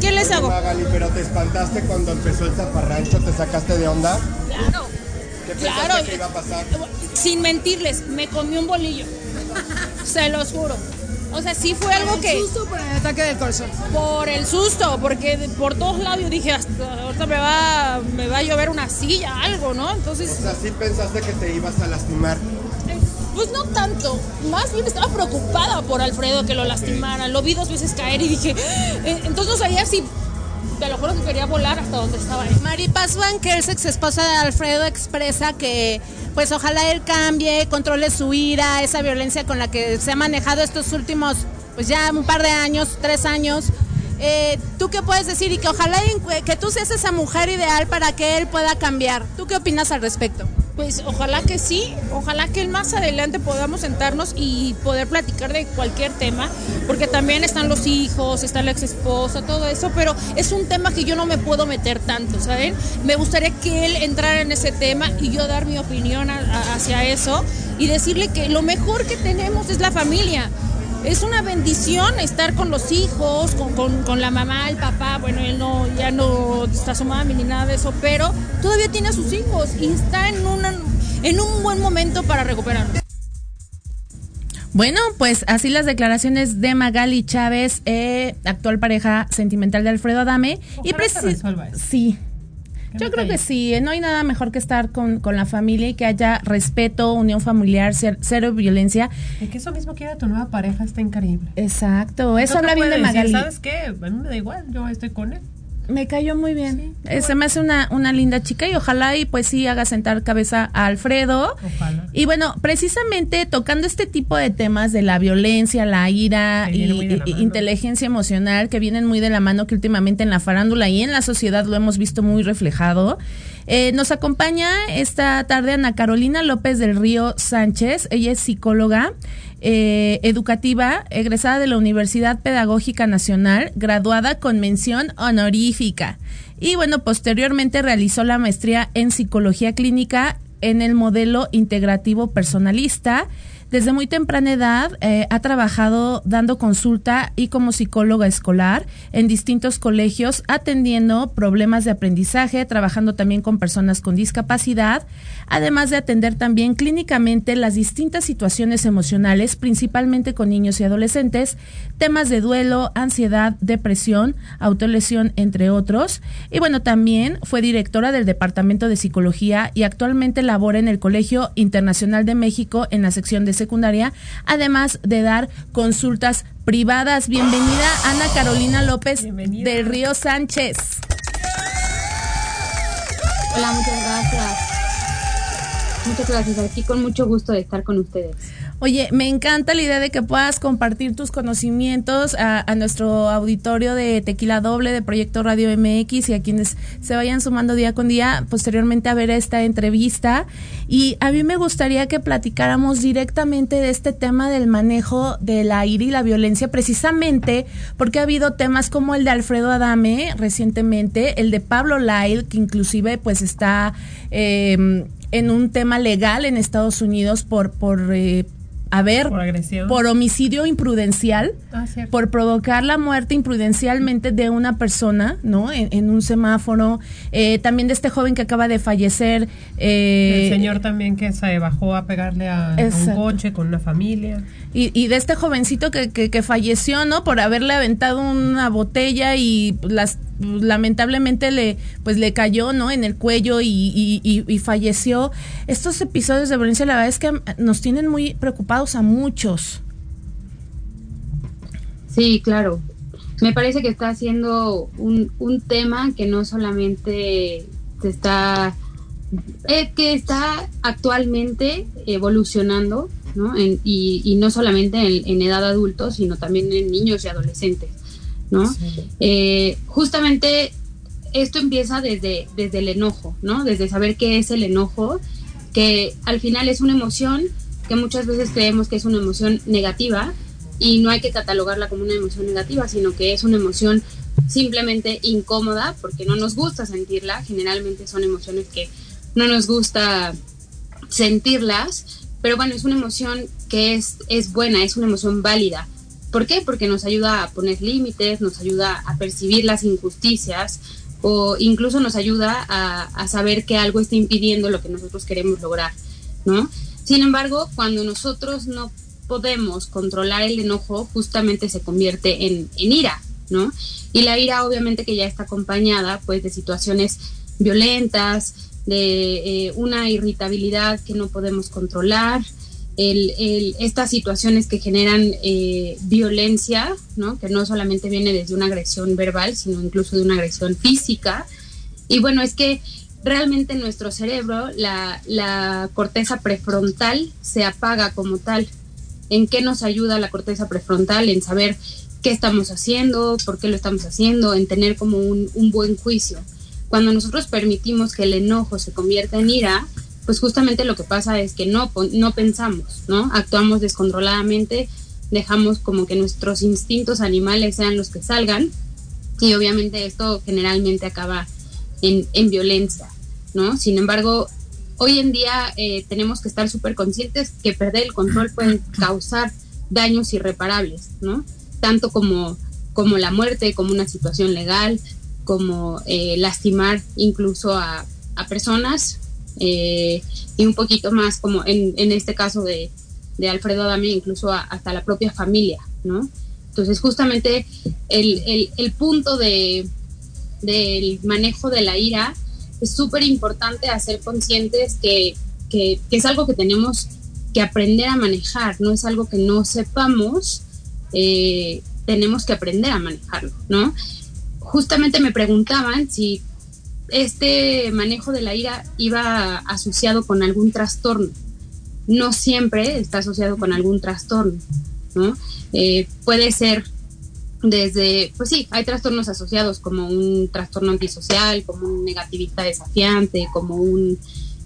¿qué les hago? Magali, pero ¿te espantaste cuando empezó el zaparrancho? ¿Te sacaste de onda? Claro. ¿Qué pensaste claro, que iba a pasar? Sin mentirles, me comí un bolillo. Se los juro. O sea, sí fue algo que... ¿Por el susto o por el ataque del corazón? Por el susto, porque por todos lados yo dije, hasta ahorita me va, me va a llover una silla, algo, ¿no? Entonces... O sea, sí pensaste que te ibas a lastimar. Pues no tanto, más bien estaba preocupada por Alfredo que lo lastimara. Lo vi dos veces caer y dije, entonces no sabía si... Te lo juro que quería volar hasta donde estaba él. Mari Paz Van Kers, ex esposa de Alfredo, expresa que pues ojalá él cambie, controle su ira, esa violencia con la que se ha manejado estos últimos, pues ya un par de años, tres años. Eh, ¿Tú qué puedes decir? Y que ojalá que tú seas esa mujer ideal para que él pueda cambiar. ¿Tú qué opinas al respecto? Pues ojalá que sí, ojalá que más adelante podamos sentarnos y poder platicar de cualquier tema, porque también están los hijos, está la ex esposa, todo eso, pero es un tema que yo no me puedo meter tanto, ¿saben? Me gustaría que él entrara en ese tema y yo dar mi opinión a, a, hacia eso y decirle que lo mejor que tenemos es la familia. Es una bendición estar con los hijos, con, con, con la mamá, el papá. Bueno, él no, ya no está su mami ni nada de eso, pero todavía tiene a sus hijos y está en, una, en un buen momento para recuperarlo. Bueno, pues así las declaraciones de Magali Chávez, eh, actual pareja sentimental de Alfredo Adame. Ojalá y preci- se resuelva eso. Sí. Yo creo que sí, no hay nada mejor que estar con, con la familia y que haya respeto, unión familiar, cero, cero violencia. Y que eso mismo quiera tu nueva pareja, está increíble. Exacto, eso habla bien de Magali. ¿Sabes qué? A mí me da igual, yo estoy con él. Me cayó muy bien. Sí, eh, bueno. Se me hace una, una linda chica y ojalá y pues sí haga sentar cabeza a Alfredo. Ojalá. Y bueno, precisamente tocando este tipo de temas de la violencia, la ira y, la y inteligencia emocional que vienen muy de la mano, que últimamente en la farándula y en la sociedad lo hemos visto muy reflejado. Eh, nos acompaña esta tarde Ana Carolina López del Río Sánchez. Ella es psicóloga eh, educativa, egresada de la Universidad Pedagógica Nacional, graduada con mención honorífica. Y bueno, posteriormente realizó la maestría en psicología clínica en el modelo integrativo personalista. Desde muy temprana edad eh, ha trabajado dando consulta y como psicóloga escolar en distintos colegios, atendiendo problemas de aprendizaje, trabajando también con personas con discapacidad, además de atender también clínicamente las distintas situaciones emocionales, principalmente con niños y adolescentes, temas de duelo, ansiedad, depresión, autolesión, entre otros. Y bueno, también fue directora del Departamento de Psicología y actualmente labora en el Colegio Internacional de México en la sección de secundaria, además de dar consultas privadas. Bienvenida Ana Carolina López Bienvenida. del Río Sánchez. Hola, muchas gracias. Muchas gracias, aquí con mucho gusto de estar con ustedes. Oye, me encanta la idea de que puedas compartir tus conocimientos a, a nuestro auditorio de Tequila Doble, de Proyecto Radio M X y a quienes se vayan sumando día con día posteriormente a ver esta entrevista. Y a mí me gustaría que platicáramos directamente de este tema del manejo de la ira y la violencia, precisamente porque ha habido temas como el de Alfredo Adame recientemente, el de Pablo Lyle, que inclusive pues está eh, en un tema legal en Estados Unidos por... por eh, A ver, por, por homicidio imprudencial, ah, por provocar la muerte imprudencialmente de una persona, ¿no? En, en un semáforo, eh, también de este joven que acaba de fallecer. Eh, El señor también que se bajó a pegarle a, a un coche con una familia. Y, y de este jovencito que, que, que falleció, ¿no? Por haberle aventado una botella y las... lamentablemente le pues le cayó, ¿no?, en el cuello y, y, y, y falleció. Estos episodios de violencia, la verdad es que nos tienen muy preocupados a muchos. Sí, claro. Me parece que está siendo un, un tema que no solamente se está, es que está actualmente evolucionando, ¿no? En, y, y no solamente en, en edad adulta, sino también en niños y adolescentes, ¿no? Sí. Eh, justamente esto empieza desde, desde el enojo, ¿no? Desde saber qué es el enojo, que al final es una emoción que muchas veces creemos que es una emoción negativa y no hay que catalogarla como una emoción negativa, sino que es una emoción simplemente incómoda porque no nos gusta sentirla. Generalmente son emociones que no nos gusta sentirlas, pero bueno, es una emoción que es, es buena, es una emoción válida. ¿Por qué? Porque nos ayuda a poner límites, nos ayuda a percibir las injusticias o incluso nos ayuda a, a saber que algo está impidiendo lo que nosotros queremos lograr, ¿no? Sin embargo, cuando nosotros no podemos controlar el enojo, justamente se convierte en, en ira, ¿no? Y la ira obviamente que ya está acompañada pues de situaciones violentas, de eh, una irritabilidad que no podemos controlar, El, el, estas situaciones que generan eh, violencia, ¿no? Que no solamente viene desde una agresión verbal, sino incluso de una agresión física. Y bueno, es que realmente en nuestro cerebro la, la corteza prefrontal se apaga como tal. ¿En qué nos ayuda la corteza prefrontal? En saber qué estamos haciendo, por qué lo estamos haciendo, en tener como un, un buen juicio. Cuando nosotros permitimos que el enojo se convierta en ira, pues justamente lo que pasa es que no, no pensamos, ¿no? Actuamos descontroladamente, dejamos como que nuestros instintos animales sean los que salgan y obviamente esto generalmente acaba en, en violencia, ¿no? Sin embargo, hoy en día eh, tenemos que estar súper conscientes que perder el control puede causar daños irreparables, ¿no? Tanto como, como la muerte, como una situación legal, como eh, lastimar incluso a, a personas. Eh, y un poquito más como en, en este caso de, de Alfredo Adame, incluso a, hasta la propia familia, ¿no? Entonces justamente el, el, el punto de del manejo de la ira es súper importante hacer conscientes que, que, que es algo que tenemos que aprender a manejar, no es algo que no sepamos, eh, tenemos que aprender a manejarlo, ¿no? justamente me preguntaban si este manejo de la ira iba asociado con algún trastorno. No siempre está asociado con algún trastorno, ¿no? Eh, puede ser desde, pues sí, hay trastornos asociados como un trastorno antisocial, como un negativista desafiante, como un,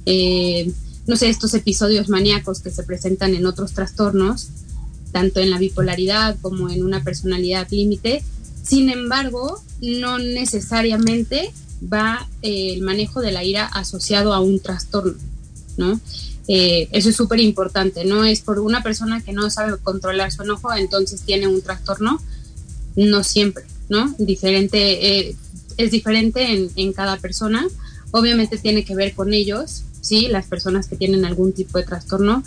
eh, no sé, estos episodios maníacos que se presentan en otros trastornos, tanto en la bipolaridad como en una personalidad límite. Sin embargo, no necesariamente va eh, el manejo de la ira asociado a un trastorno, ¿no? Eh, eso es súper importante, no es por una persona que no sabe controlar su enojo, entonces tiene un trastorno, no siempre, ¿no? Diferente, eh, es diferente en, en cada persona, obviamente tiene que ver con ellos, ¿sí? Las personas que tienen algún tipo de trastorno,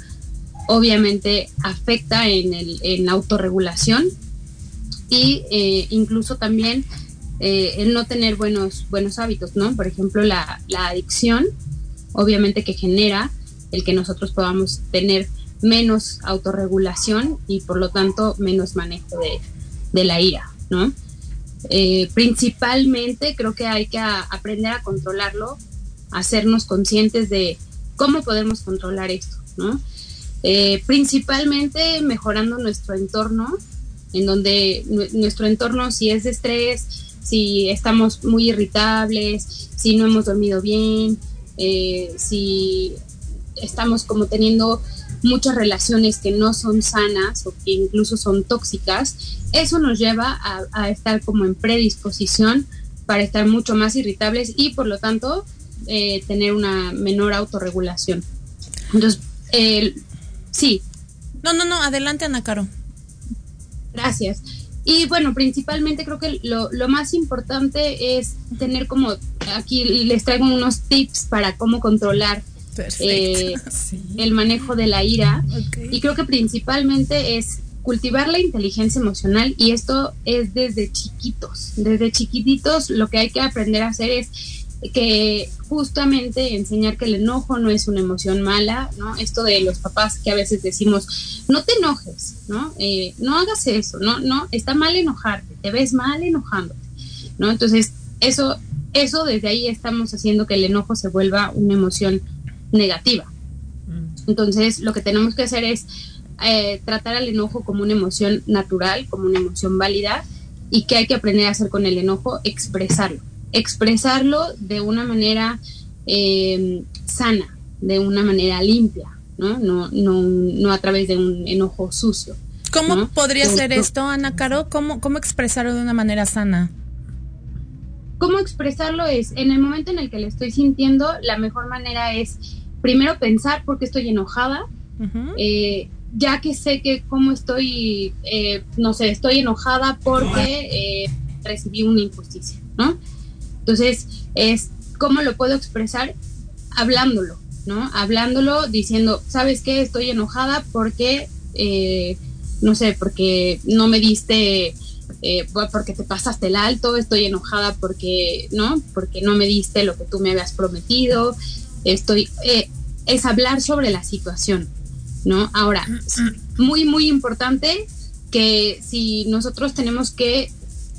obviamente afecta en, el, en la autorregulación y eh, incluso también eh, el no tener buenos, buenos hábitos, ¿no? Por ejemplo, la, la adicción, obviamente que genera el que nosotros podamos tener menos autorregulación y por lo tanto menos manejo de, de la ira, ¿no? Eh, principalmente creo que hay que a, aprender a controlarlo, hacernos conscientes de cómo podemos controlar esto, ¿no? Eh, principalmente mejorando nuestro entorno, en donde n- nuestro entorno, si es de estrés, si estamos muy irritables, si no hemos dormido bien, eh, si estamos como teniendo muchas relaciones que no son sanas o que incluso son tóxicas, eso nos lleva a, a estar como en predisposición para estar mucho más irritables y por lo tanto eh, tener una menor autorregulación. Entonces, eh, sí. No, no, no, adelante, Ana Caro. Gracias. Y bueno, principalmente creo que lo, lo más importante es tener como, aquí les traigo unos tips para cómo controlar Eh, sí. el manejo de la ira, okay. Y creo que principalmente es cultivar la inteligencia emocional, y esto es desde chiquitos, desde chiquititos lo que hay que aprender a hacer es que justamente enseñar que el enojo no es una emoción mala, ¿no? Esto de los papás que a veces decimos, no te enojes, no, eh, no hagas eso, no, no, está mal enojarte, te ves mal enojándote, ¿no? Entonces eso, eso desde ahí estamos haciendo que el enojo se vuelva una emoción negativa. Entonces lo que tenemos que hacer es eh, tratar al enojo como una emoción natural, como una emoción válida, y que hay que aprender a hacer con el enojo, expresarlo, expresarlo de una manera eh, sana, de una manera limpia, ¿no? No, no, no a través de un enojo sucio. ¿Cómo, ¿no? podría Entonces, ser esto, Ana Caro? ¿Cómo, cómo expresarlo de una manera sana? ¿Cómo expresarlo? Es en el momento en el que lo estoy sintiendo, la mejor manera es primero pensar por qué estoy enojada, uh-huh. eh, ya que sé que cómo estoy, eh, no sé, estoy enojada porque eh, recibí una injusticia, ¿no? Entonces, es ¿cómo lo puedo expresar? Hablándolo, ¿no? Hablándolo, diciendo, ¿sabes qué? Estoy enojada porque, eh, no sé, porque no me diste... Eh, porque te pasaste el alto, estoy enojada porque no, porque no me diste lo que tú me habías prometido, estoy, eh, es hablar sobre la situación, ¿no? Ahora, muy muy importante que si nosotros tenemos que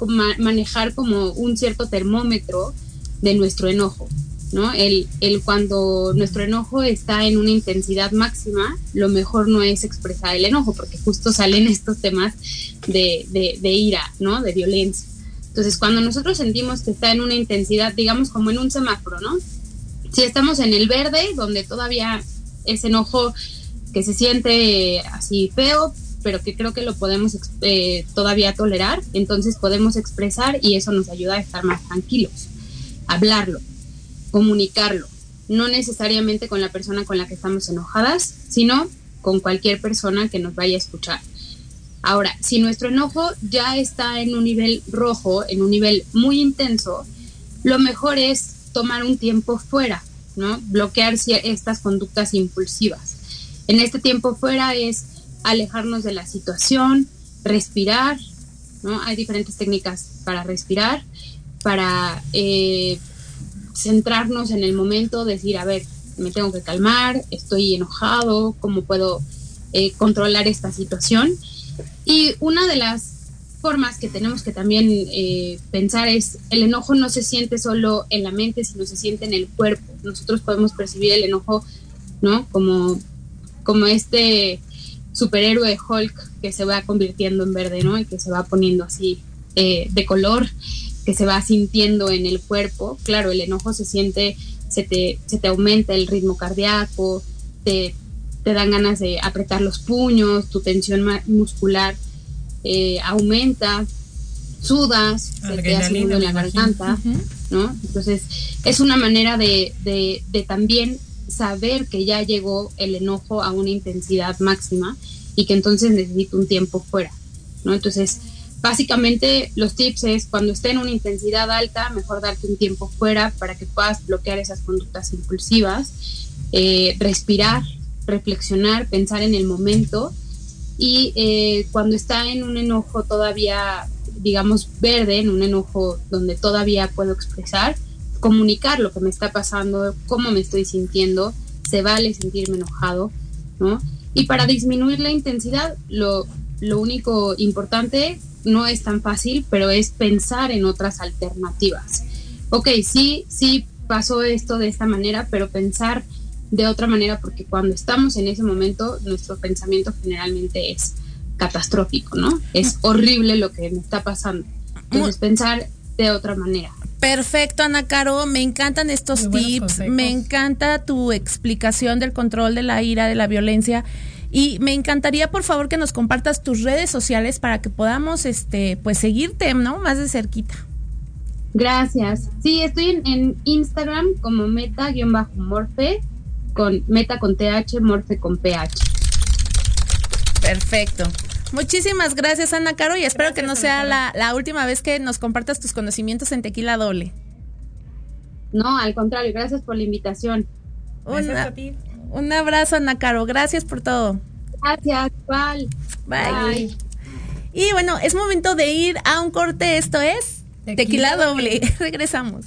ma- manejar como un cierto termómetro de nuestro enojo, ¿no? El, el cuando nuestro enojo está en una intensidad máxima, lo mejor no es expresar el enojo, porque justo salen estos temas de, de, de ira, ¿no? De violencia. Entonces, cuando nosotros sentimos que está en una intensidad, digamos como en un semáforo, ¿no? Si estamos en el verde, donde todavía ese enojo que se siente así feo, pero que creo que lo podemos eh, todavía tolerar, entonces podemos expresar y eso nos ayuda a estar más tranquilos, hablarlo, comunicarlo, no necesariamente con la persona con la que estamos enojadas, sino con cualquier persona que nos vaya a escuchar. Ahora, si nuestro enojo ya está en un nivel rojo, en un nivel muy intenso, lo mejor es tomar un tiempo fuera, ¿no? Bloquear estas conductas impulsivas. En este tiempo fuera es alejarnos de la situación, respirar, ¿no? Hay diferentes técnicas para respirar, para... Eh, centrarnos en el momento, decir, a ver, me tengo que calmar, estoy enojado, ¿cómo puedo eh, controlar esta situación? Y una de las formas que tenemos que también eh, pensar es, el enojo no se siente solo en la mente, sino se siente en el cuerpo. Nosotros podemos percibir el enojo, ¿no? Como, como este superhéroe Hulk que se va convirtiendo en verde, ¿no? Y que se va poniendo así eh, de color, que se va sintiendo en el cuerpo. Claro, el enojo se siente, se te, se te aumenta el ritmo cardíaco, te, te dan ganas de apretar los puños, tu tensión muscular Eh, aumenta, sudas, adrenalina, se te hace nudo en la garganta, uh-huh. ¿no? Entonces es una manera de, de, de también saber que ya llegó el enojo a una intensidad máxima y que entonces necesito un tiempo fuera, ¿no? Entonces básicamente los tips es, cuando esté en una intensidad alta, mejor darte un tiempo fuera para que puedas bloquear esas conductas impulsivas, eh, respirar, reflexionar, pensar en el momento. Y eh, cuando está en un enojo todavía, digamos, verde, en un enojo donde todavía puedo expresar, comunicar lo que me está pasando, cómo me estoy sintiendo, se vale sentirme enojado, ¿no? Y para disminuir la intensidad, lo, lo único importante, no es tan fácil, pero es pensar en otras alternativas. Ok, sí, sí pasó esto de esta manera, pero pensar de otra manera, porque cuando estamos en ese momento, nuestro pensamiento generalmente es catastrófico, ¿no? Es horrible lo que me está pasando. Entonces, pensar de otra manera. Perfecto, Ana Caro, me encantan estos Muy tips, buenos consejos. Me encanta tu explicación del control de la ira, de la violencia, y me encantaría, por favor, que nos compartas tus redes sociales para que podamos este pues seguirte, ¿no? Más de cerquita. Gracias. Sí, estoy en, en Instagram como meta-morfe, con meta con T H, morfe con P H. Perfecto. Muchísimas gracias, Ana Caro, y espero gracias, que no Ana sea la, la última vez que nos compartas tus conocimientos en Tequila Doble. No, al contrario, gracias por la invitación. Gracias una, a ti. Un abrazo, Ana Caro, gracias por todo. Gracias, Val. Bye. Bye. Y bueno, es momento de ir a un corte, esto es Tequila, Tequila Doble. Regresamos.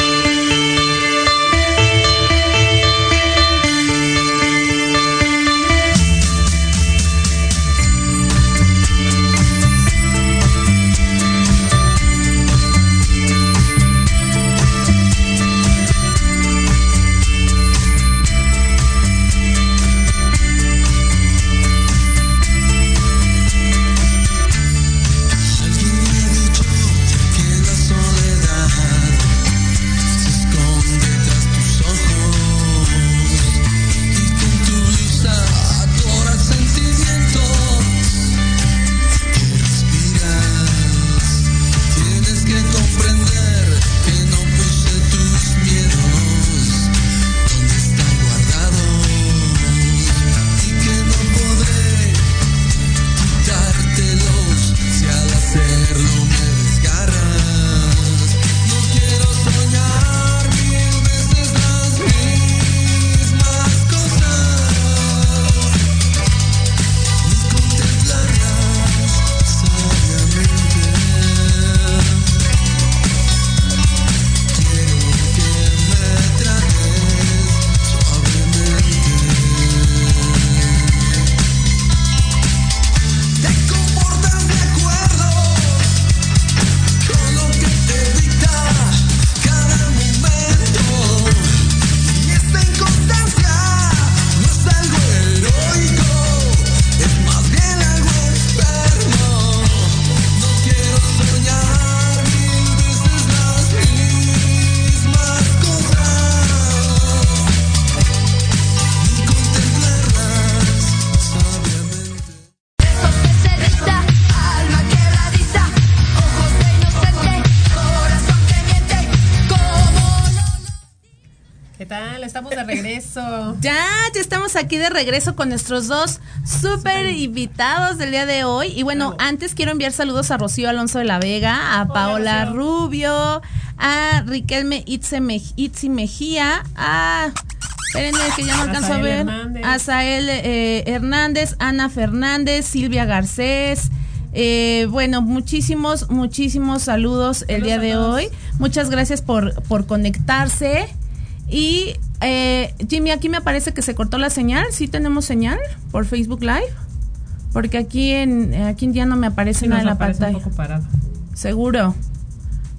tal? Estamos de regreso. Ya, ya estamos aquí de regreso con nuestros dos súper invitados del día de hoy. Y bueno, claro, antes quiero enviar saludos a Rocío Alonso de la Vega, a Paola Hola, Rubio, a Riquelme Itzi, Mej- Itzi Mejía, a... Espérenme que ya no alcanzo a ver. Azael eh, Hernández, Ana Fernández, Silvia Garcés. Eh, bueno, muchísimos, muchísimos saludos, saludos el día de hoy. Muchas gracias por, por conectarse. Y eh, Jimmy, aquí me parece que se cortó la señal. ¿Sí tenemos señal por Facebook Live? Porque aquí en aquí ya no me aparece sí, nada en la aparece pantalla. Un poco parada. Seguro.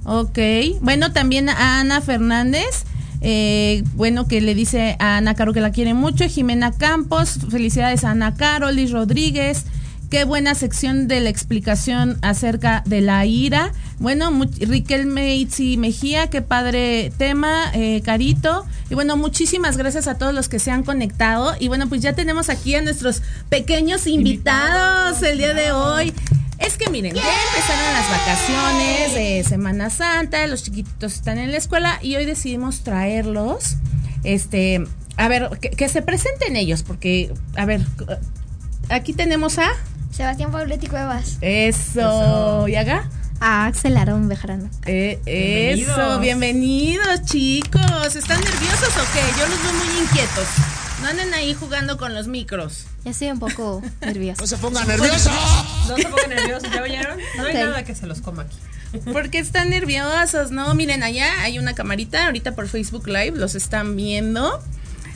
Ok. Bueno, también a Ana Fernández. Eh, bueno, que le dice a Ana Caro que la quiere mucho. Jimena Campos, felicidades a Ana Caro. Liz Rodríguez, qué buena sección de la explicación acerca de la ira. Bueno, mu- Riquelme Itzi Mejía, qué padre tema, eh, Carito. Y bueno, muchísimas gracias a todos los que se han conectado. Y bueno, pues ya tenemos aquí a nuestros pequeños invitados, invitados el día de hoy. Es que miren, ya empezaron las vacaciones de Semana Santa, los chiquititos están en la escuela y hoy decidimos traerlos, este, a ver, que, que se presenten ellos, porque, a ver, aquí tenemos a... Sebastián Pabletti Cuevas. Eso, ¿y acá? A Axel Arón Bejarano. Eh, eso, bienvenidos chicos, ¿están nerviosos o qué? Yo los veo muy inquietos. No anden ahí jugando con los micros. Ya estoy un poco nerviosa. ¡No se pongan nerviosos! No se pongan nerviosos, ¿ya oyeron? No okay. Hay nada que se los coma aquí. Porque están nerviosos, ¿no? Miren, allá hay una camarita, ahorita por Facebook Live los están viendo.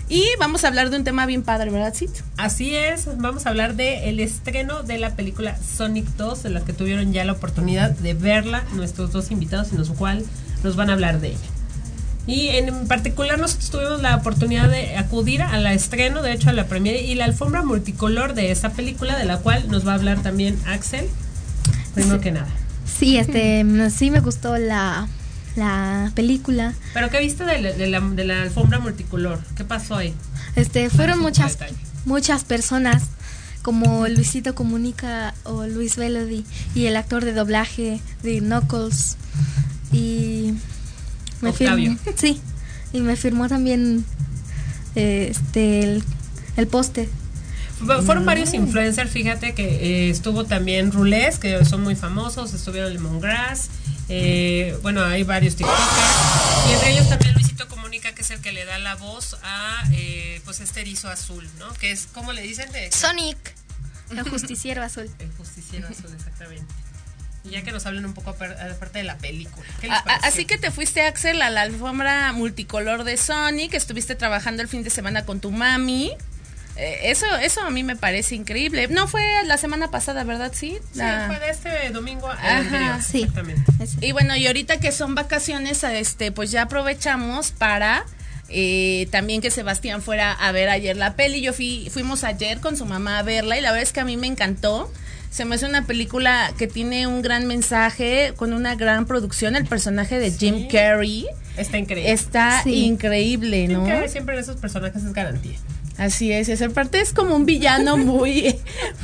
Y vamos a hablar de un tema bien padre, ¿verdad, Cit? Así es, vamos a hablar de el estreno de la película Sonic dos, de la que tuvieron ya la oportunidad de verla nuestros dos invitados, en los cuales nos van a hablar de ella. Y en particular nosotros tuvimos la oportunidad de acudir a la estreno, de hecho a la premiere y la alfombra multicolor de esta película, de la cual nos va a hablar también Axel, primero sí, que nada. Sí, este, sí me gustó la, la película. ¿Pero qué viste de la, de, la, de la alfombra multicolor? ¿Qué pasó ahí? Este, fueron muchas, muchas personas, como Luisito Comunica o Luis Velody, y el actor de doblaje de Knuckles, y... Me firmó, sí, y me firmó también eh, este el, el póster. Fueron mm. varios influencers, fíjate que eh, estuvo también Rulés, que son muy famosos, estuvieron Lemongrass, eh, bueno, hay varios TikTokers, y entre ellos también Luisito Comunica, que es el que le da la voz a eh, pues este erizo azul, ¿no? Que es, ¿cómo le dicen? De... Sonic, el justiciero azul. El justiciero azul, exactamente. Ya que nos hablen un poco aparte de la película. ¿Qué les pareció? Así que te fuiste, Axel, a la alfombra multicolor de Sonic, estuviste trabajando el fin de semana con tu mami. Eh, eso eso a mí me parece increíble. No fue la semana pasada, ¿verdad? Sí, la... sí fue de este domingo. Ajá, anterior, sí. Exactamente. Y bueno, y ahorita que son vacaciones, este, pues ya aprovechamos para... Eh, también que Sebastián fuera a ver ayer la peli. Yo fui, fuimos ayer con su mamá a verla y la verdad es que a mí me encantó. Se me hace una película que tiene un gran mensaje, con una gran producción. El personaje de sí. Jim Carrey está increíble. Está sí. increíble, ¿no? Jim Carrey siempre en esos personajes es garantía. Así es, esa parte es como un villano muy,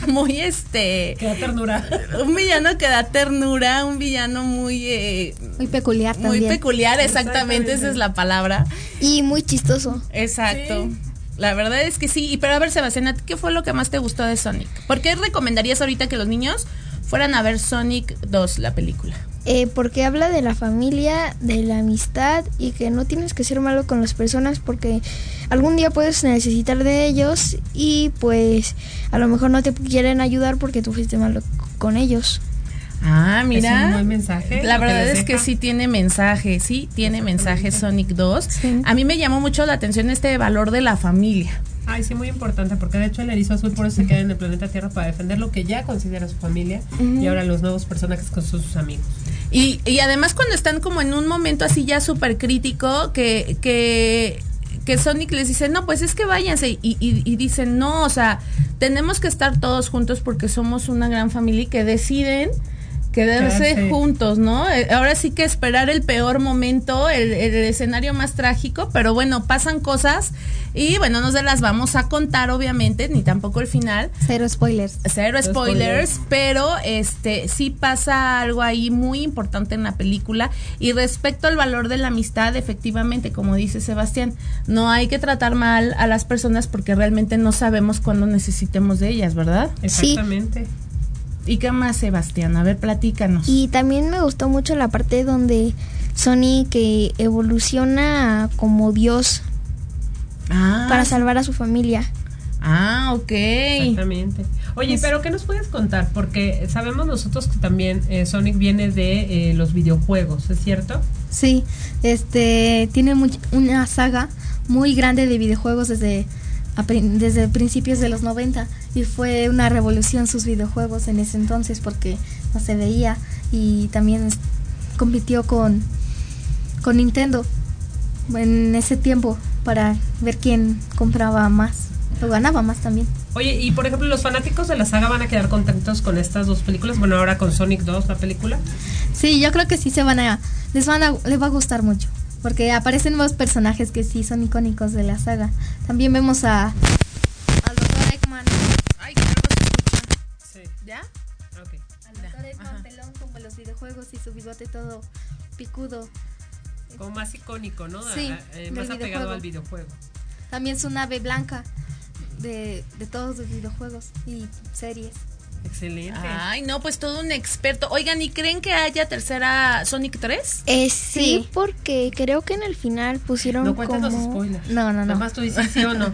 muy este... Que da ternura. Un villano que da ternura, un villano muy... Eh, muy peculiar también. Muy peculiar, exactamente, esa es la palabra. Y muy chistoso. Exacto. Sí. La verdad es que sí. Y pero a ver, Sebastián, ¿a ti qué fue lo que más te gustó de Sonic? ¿Por qué recomendarías ahorita que los niños fueran a ver Sonic dos, la película? Eh, porque habla de la familia, de la amistad y que no tienes que ser malo con las personas porque algún día puedes necesitar de ellos y pues a lo mejor no te quieren ayudar porque tú fuiste malo con ellos. Ah, mira. Es un buen mensaje. La verdad es que sí tiene mensaje, sí tiene mensaje Sonic dos. Sí. A mí me llamó mucho la atención este valor de la familia. Ay, sí, muy importante, porque de hecho el erizo azul por eso se queda en el planeta Tierra para defender lo que ya considera su familia uh-huh. y ahora los nuevos personajes con sus, sus amigos. Y, y además cuando están como en un momento así ya súper crítico, que, que, que Sonic les dice, no, pues es que váyanse, y, y, y dicen, no, o sea, tenemos que estar todos juntos porque somos una gran familia y que deciden Quedarse, Quedarse juntos, ¿no? Ahora sí que esperar el peor momento, el, el escenario más trágico, pero bueno, pasan cosas y bueno, no se las vamos a contar obviamente, ni tampoco el final. Cero spoilers. Cero spoilers, Cero spoilers. Pero este sí pasa algo ahí muy importante en la película. Y respecto al valor de la amistad, efectivamente, como dice Sebastián, no hay que tratar mal a las personas porque realmente no sabemos cuándo necesitemos de ellas, ¿verdad? Exactamente. Sí. ¿Y qué más, Sebastián? A ver, platícanos. Y también me gustó mucho la parte donde Sonic que evoluciona como Dios ah. para salvar a su familia. Ah, ok. Exactamente. Oye, pues, pero ¿qué nos puedes contar? Porque sabemos nosotros que también eh, Sonic viene de eh, los videojuegos, ¿es cierto? Sí, este tiene muy, una saga muy grande de videojuegos desde... desde principios de los noventa y fue una revolución sus videojuegos en ese entonces porque no se veía y también compitió con, con Nintendo en ese tiempo para ver quién compraba más o ganaba más también. Oye, y por ejemplo, ¿los fanáticos de la saga van a quedar contentos con estas dos películas? Bueno, ahora con Sonic dos, la película. Sí, yo creo que sí se van a, les van a, les va a gustar mucho. Porque aparecen nuevos personajes que sí son icónicos de la saga. También vemos a... al doctor Eggman. Ay, que no se escucha. Sí. ¿Ya? Ok. Al doctor Eggman pelón como los videojuegos y su bigote todo picudo. Como más icónico, ¿no? Sí, eh, más apegado al videojuego. También su nave blanca de, de todos los videojuegos y series. Excelente. Ay, no, pues todo un experto. Oigan, ¿y creen que haya tercera Sonic tres? Eh, sí, sí, porque creo que en el final pusieron no, como... No cuentas los spoilers. No, no, no. Nomás tú dices sí o no.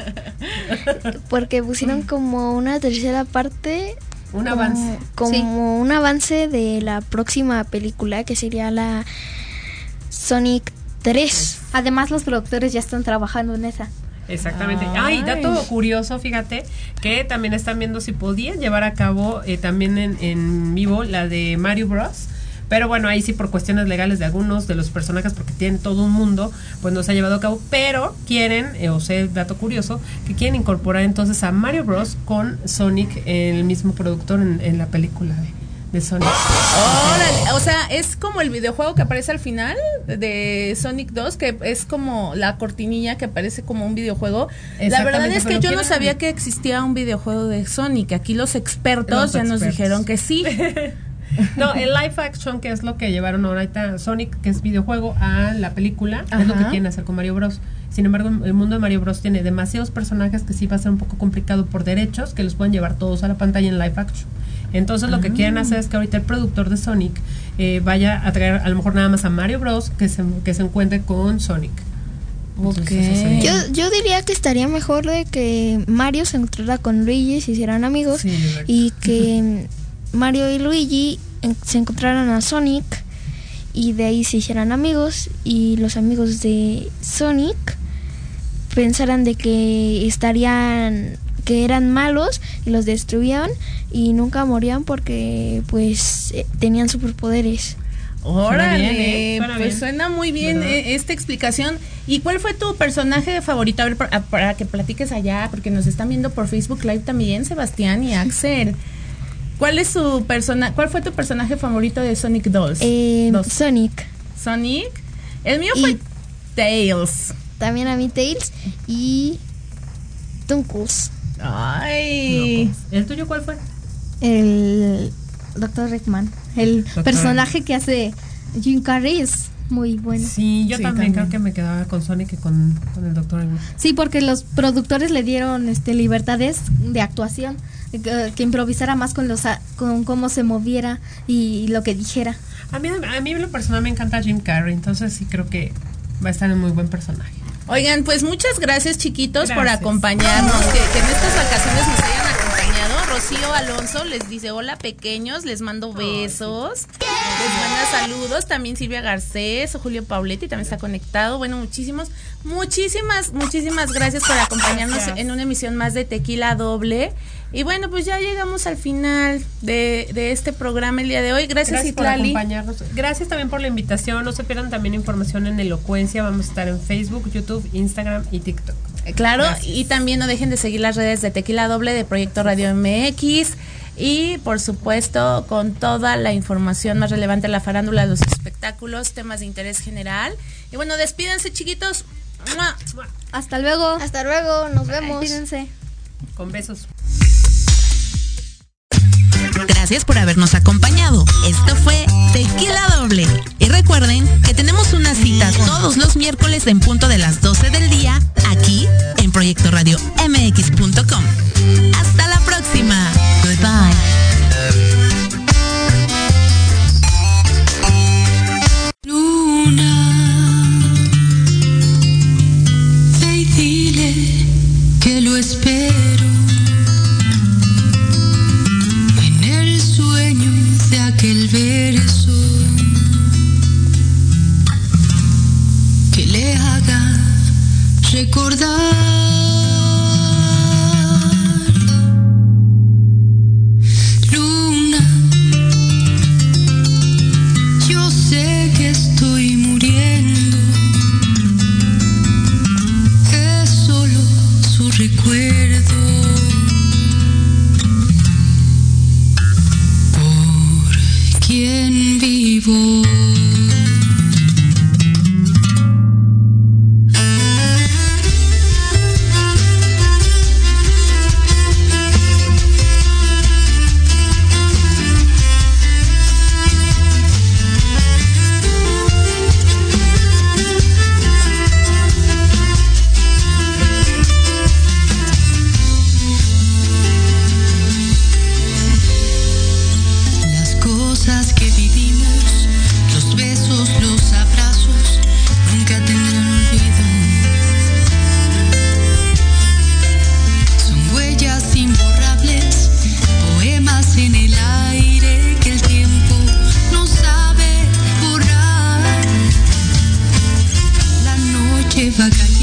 Porque pusieron como una tercera parte. Un como, avance. Como sí. un avance de la próxima película, que sería la Sonic tres. Además, los productores ya están trabajando en esa. Exactamente. Ay, dato curioso, fíjate, que también están viendo si podían llevar a cabo eh, también en, en vivo la de Mario Bros. Pero bueno, ahí sí por cuestiones legales de algunos de los personajes, porque tienen todo un mundo, pues no se ha llevado a cabo, pero quieren, eh, o sea, dato curioso, que quieren incorporar entonces a Mario Bros. Con Sonic, el mismo productor en, en la película de... de Sonic. Órale, o sea, es como el videojuego que aparece al final de Sonic dos, que es como la cortinilla que aparece como un videojuego. La verdad es que yo no sabía que existía un videojuego de Sonic. Aquí los expertos los ya expertos. nos dijeron que sí. No, el live action, que es lo que llevaron ahorita Sonic, que es videojuego, a la película. Ajá. Es lo que quieren hacer con Mario Bros. Sin embargo, el mundo de Mario Bros tiene demasiados personajes que sí va a ser un poco complicado por derechos, que los pueden llevar todos a la pantalla en live action. Entonces, lo que quieren hacer es que ahorita el productor de Sonic eh, vaya a traer a lo mejor nada más a Mario Bros. Que se, que se encuentre con Sonic. Okay. Yo, yo diría que estaría mejor de que Mario se encontrara con Luigi, se hicieran amigos, sí, y que Mario y Luigi en, se encontraran a Sonic y de ahí se hicieran amigos y los amigos de Sonic pensaran de que estarían... que eran malos y los destruían y nunca morían porque pues eh, tenían superpoderes. Órale, ¿eh? Pues suena muy bien, ¿verdad? Esta explicación. ¿Y cuál fue tu personaje favorito? A ver, para, para que platiques allá, porque nos están viendo por Facebook Live también Sebastián y Axel. ¿Cuál es su persona? ¿Cuál fue tu personaje favorito de Sonic dos? Eh, dos. Sonic. Sonic. El mío y fue Tails. También a mí Tails y Tunkles. Ay, no, pues. ¿El tuyo cuál fue? El doctor Rickman. El doctor personaje que hace Jim Carrey es muy bueno. Sí, yo sí, también, también creo que me quedaba con Sonic y con, con el doctor Rickman. Sí, porque los productores le dieron este libertades de actuación, que, que improvisara más con los con cómo se moviera y, y lo que dijera. A mí a mí lo personal me encanta Jim Carrey, entonces sí creo que va a estar en muy buen personaje. Oigan, pues muchas gracias, chiquitos, gracias por acompañarnos, que, que en estas vacaciones nos hayan acompañado. Rocío Alonso les dice, hola pequeños, les mando besos, oh, sí. les manda saludos, también Silvia Garcés, Julio Pauletti también está conectado. Bueno, muchísimos, muchísimas, muchísimas gracias por acompañarnos gracias. en una emisión más de Tequila Doble. Y bueno, pues ya llegamos al final de, de este programa el día de hoy. Gracias, Gracias Citlali. por acompañarnos. Gracias también por la invitación. No se pierdan también información en Elocuencia. Vamos a estar en Facebook, YouTube, Instagram y TikTok. Claro, gracias. Y también no dejen de seguir las redes de Tequila Doble, de Proyecto Radio M X. y por supuesto con toda la información más relevante de la farándula, los espectáculos, temas de interés general. Y bueno, despídense, chiquitos. Hasta luego. Hasta luego, nos vemos. Despídense. Con besos. Gracias por habernos acompañado. Esto fue Tequila Doble. Y recuerden que tenemos una cita todos los miércoles en punto de las doce del día, aquí en Proyecto Radio M X punto com. Hasta la próxima. Goodbye. Luna, ve y dile que lo espero. Aquel verso que le haga recordar. Luna, yo sé que estoy muriendo, es solo su recuerdo. ¿Quién vivo? Vaca.